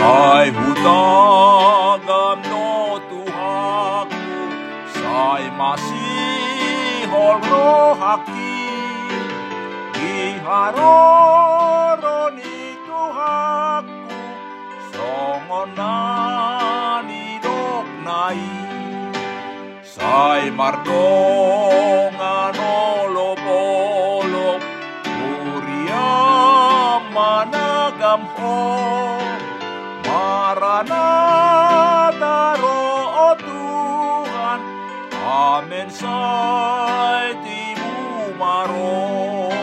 Sai butagan no Tuhanku, sai masih rohaki, diharoroni Tuhanku, songonani doknai, sai mardongan olop-olop, muriam managam ho. Maranatha, o Tuhan, amen sai timu maro.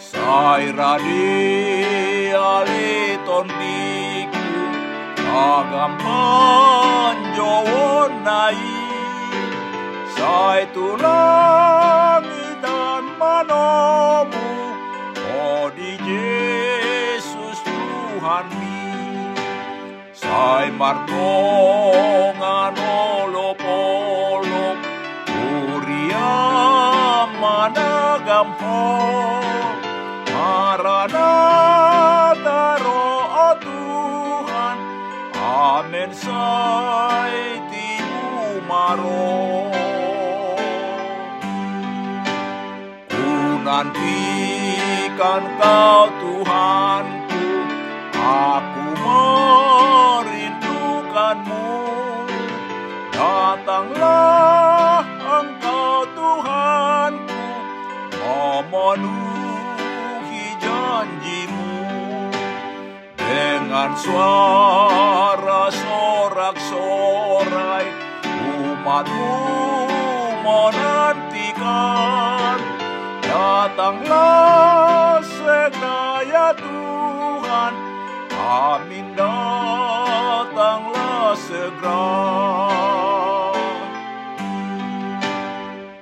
Sai radiali tondiku, agam panjowon nai, sai tulangi dan manomu, o dije. Sai martongan olop-olop, muriam managam ho, Maranatha o Tuhan, amen sai timu maro. Ku nantikan kau Tuhan, aku merindukanmu, datanglah engkau Tuhanku, memenuhi janjimu. Dengan suara sorak-sorai, umatmu menantikan, datanglah sedaya Tuhan. Amin, datanglah segera.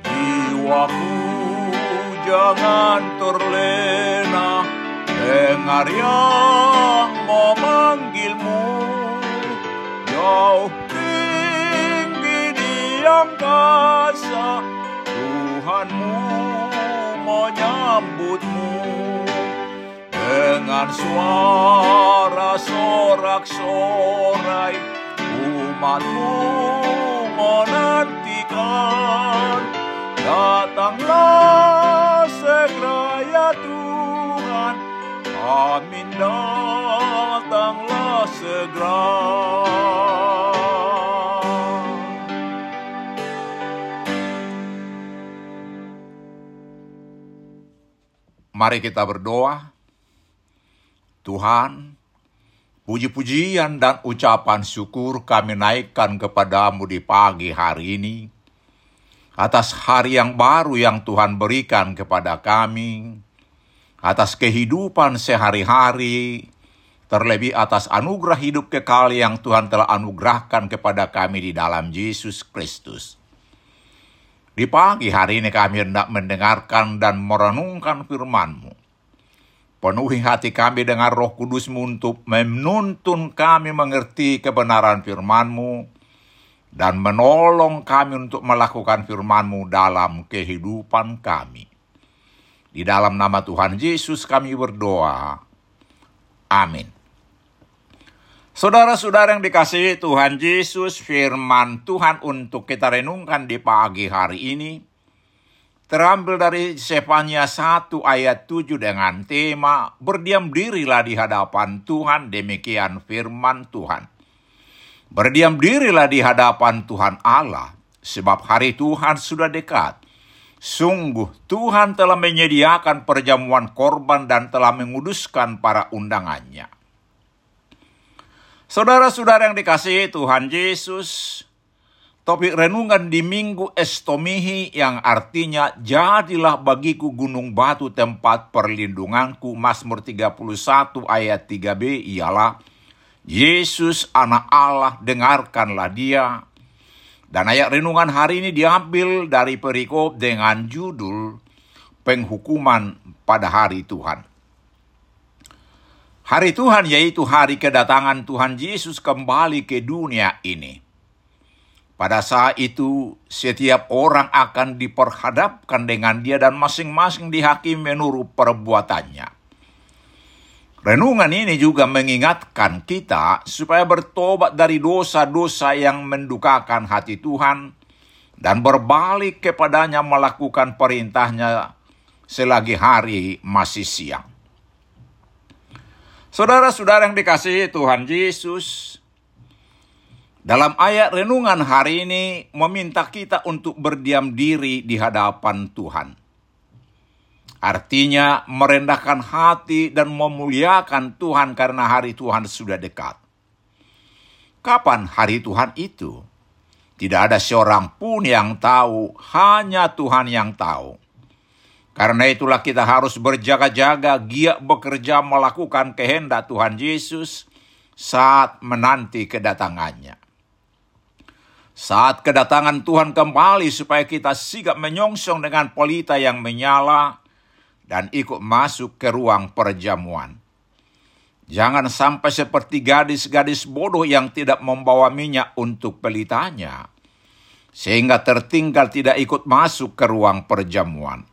Jiwaku jangan terlena, dengar yang memanggilmu. Jauh tinggi di angkasa, Tuhanmu menyambutmu. Dengan suara sorak-sorai, umatmu menantikan, datanglah segera ya Tuhan, amin datanglah segera. Mari kita berdoa. Tuhan, puji-pujian dan ucapan syukur kami naikkan kepadamu di pagi hari ini, atas hari yang baru yang Tuhan berikan kepada kami, atas kehidupan sehari-hari, terlebih atas anugerah hidup kekal yang Tuhan telah anugerahkan kepada kami di dalam Yesus Kristus. Di pagi hari ini kami hendak mendengarkan dan merenungkan firman-Mu. Penuhi hati kami dengan Roh Kudus-Mu untuk menuntun kami mengerti kebenaran firman-Mu dan menolong kami untuk melakukan firman-Mu dalam kehidupan kami. Di dalam nama Tuhan Yesus kami berdoa. Amin. Saudara-saudara yang dikasihi Tuhan Yesus, firman Tuhan untuk kita renungkan di pagi hari ini terambil dari Sefanya 1 ayat 7 dengan tema, berdiam dirilah di hadapan Tuhan, demikian firman Tuhan. Berdiam dirilah di hadapan Tuhan Allah, sebab hari Tuhan sudah dekat. Sungguh Tuhan telah menyediakan perjamuan korban dan telah menguduskan para undangannya. Saudara-saudara yang dikasihi Tuhan Yesus, Topik renungan di Minggu Estomihi yang artinya jadilah bagiku gunung batu tempat perlindunganku. Mazmur 31 ayat 3b ialah Yesus anak Allah, dengarkanlah dia. Dan ayat renungan hari ini diambil dari Perikop dengan judul Penghukuman pada Hari Tuhan. Hari Tuhan yaitu hari kedatangan Tuhan Yesus kembali ke dunia ini. Pada saat itu, setiap orang akan diperhadapkan dengan dia dan masing-masing dihakimi menurut perbuatannya. Renungan ini juga mengingatkan kita supaya bertobat dari dosa-dosa yang mendukakan hati Tuhan dan berbalik kepadanya melakukan perintahnya selagi hari masih siang. Saudara-saudara yang dikasihi Tuhan Yesus, dalam ayat renungan hari ini meminta kita untuk berdiam diri di hadapan Tuhan. Artinya merendahkan hati dan memuliakan Tuhan karena hari Tuhan sudah dekat. Kapan hari Tuhan itu? Tidak ada seorang pun yang tahu, hanya Tuhan yang tahu. Karena itulah kita harus berjaga-jaga, giat bekerja melakukan kehendak Tuhan Yesus saat menanti kedatangannya. Saat kedatangan Tuhan kembali supaya kita sigap menyongsong dengan pelita yang menyala dan ikut masuk ke ruang perjamuan. Jangan sampai seperti gadis-gadis bodoh yang tidak membawa minyak untuk pelitanya, sehingga tertinggal tidak ikut masuk ke ruang perjamuan.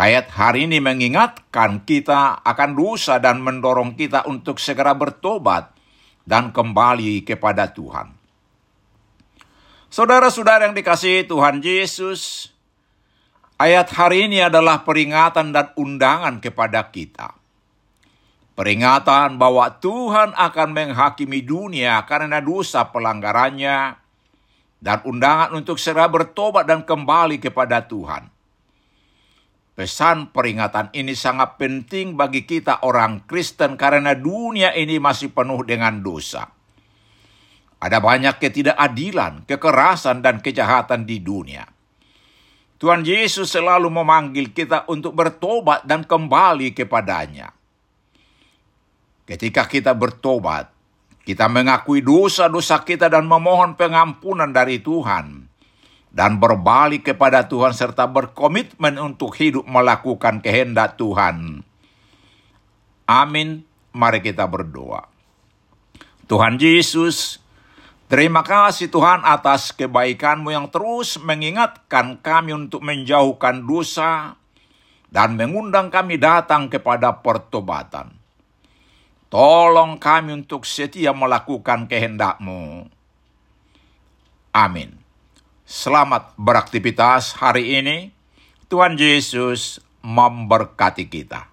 Ayat hari ini mengingatkan kita akan dosa dan mendorong kita untuk segera bertobat dan kembali kepada Tuhan. Saudara-saudara yang dikasihi Tuhan Yesus, ayat hari ini adalah peringatan dan undangan kepada kita. Peringatan bahwa Tuhan akan menghakimi dunia karena dosa pelanggarannya, dan undangan untuk segera bertobat dan kembali kepada Tuhan. Pesan peringatan ini sangat penting bagi kita orang Kristen karena dunia ini masih penuh dengan dosa. Ada banyak ketidakadilan, kekerasan, dan kejahatan di dunia. Tuhan Yesus selalu memanggil kita untuk bertobat dan kembali kepadanya. Ketika kita bertobat, kita mengakui dosa-dosa kita dan memohon pengampunan dari Tuhan, dan berbalik kepada Tuhan serta berkomitmen untuk hidup melakukan kehendak Tuhan. Amin. Mari kita berdoa. Tuhan Yesus, terima kasih Tuhan atas kebaikan-Mu yang terus mengingatkan kami untuk menjauhkan dosa dan mengundang kami datang kepada pertobatan. Tolong kami untuk setia melakukan kehendak-Mu. Amin. Selamat beraktivitas hari ini. Tuhan Yesus memberkati kita.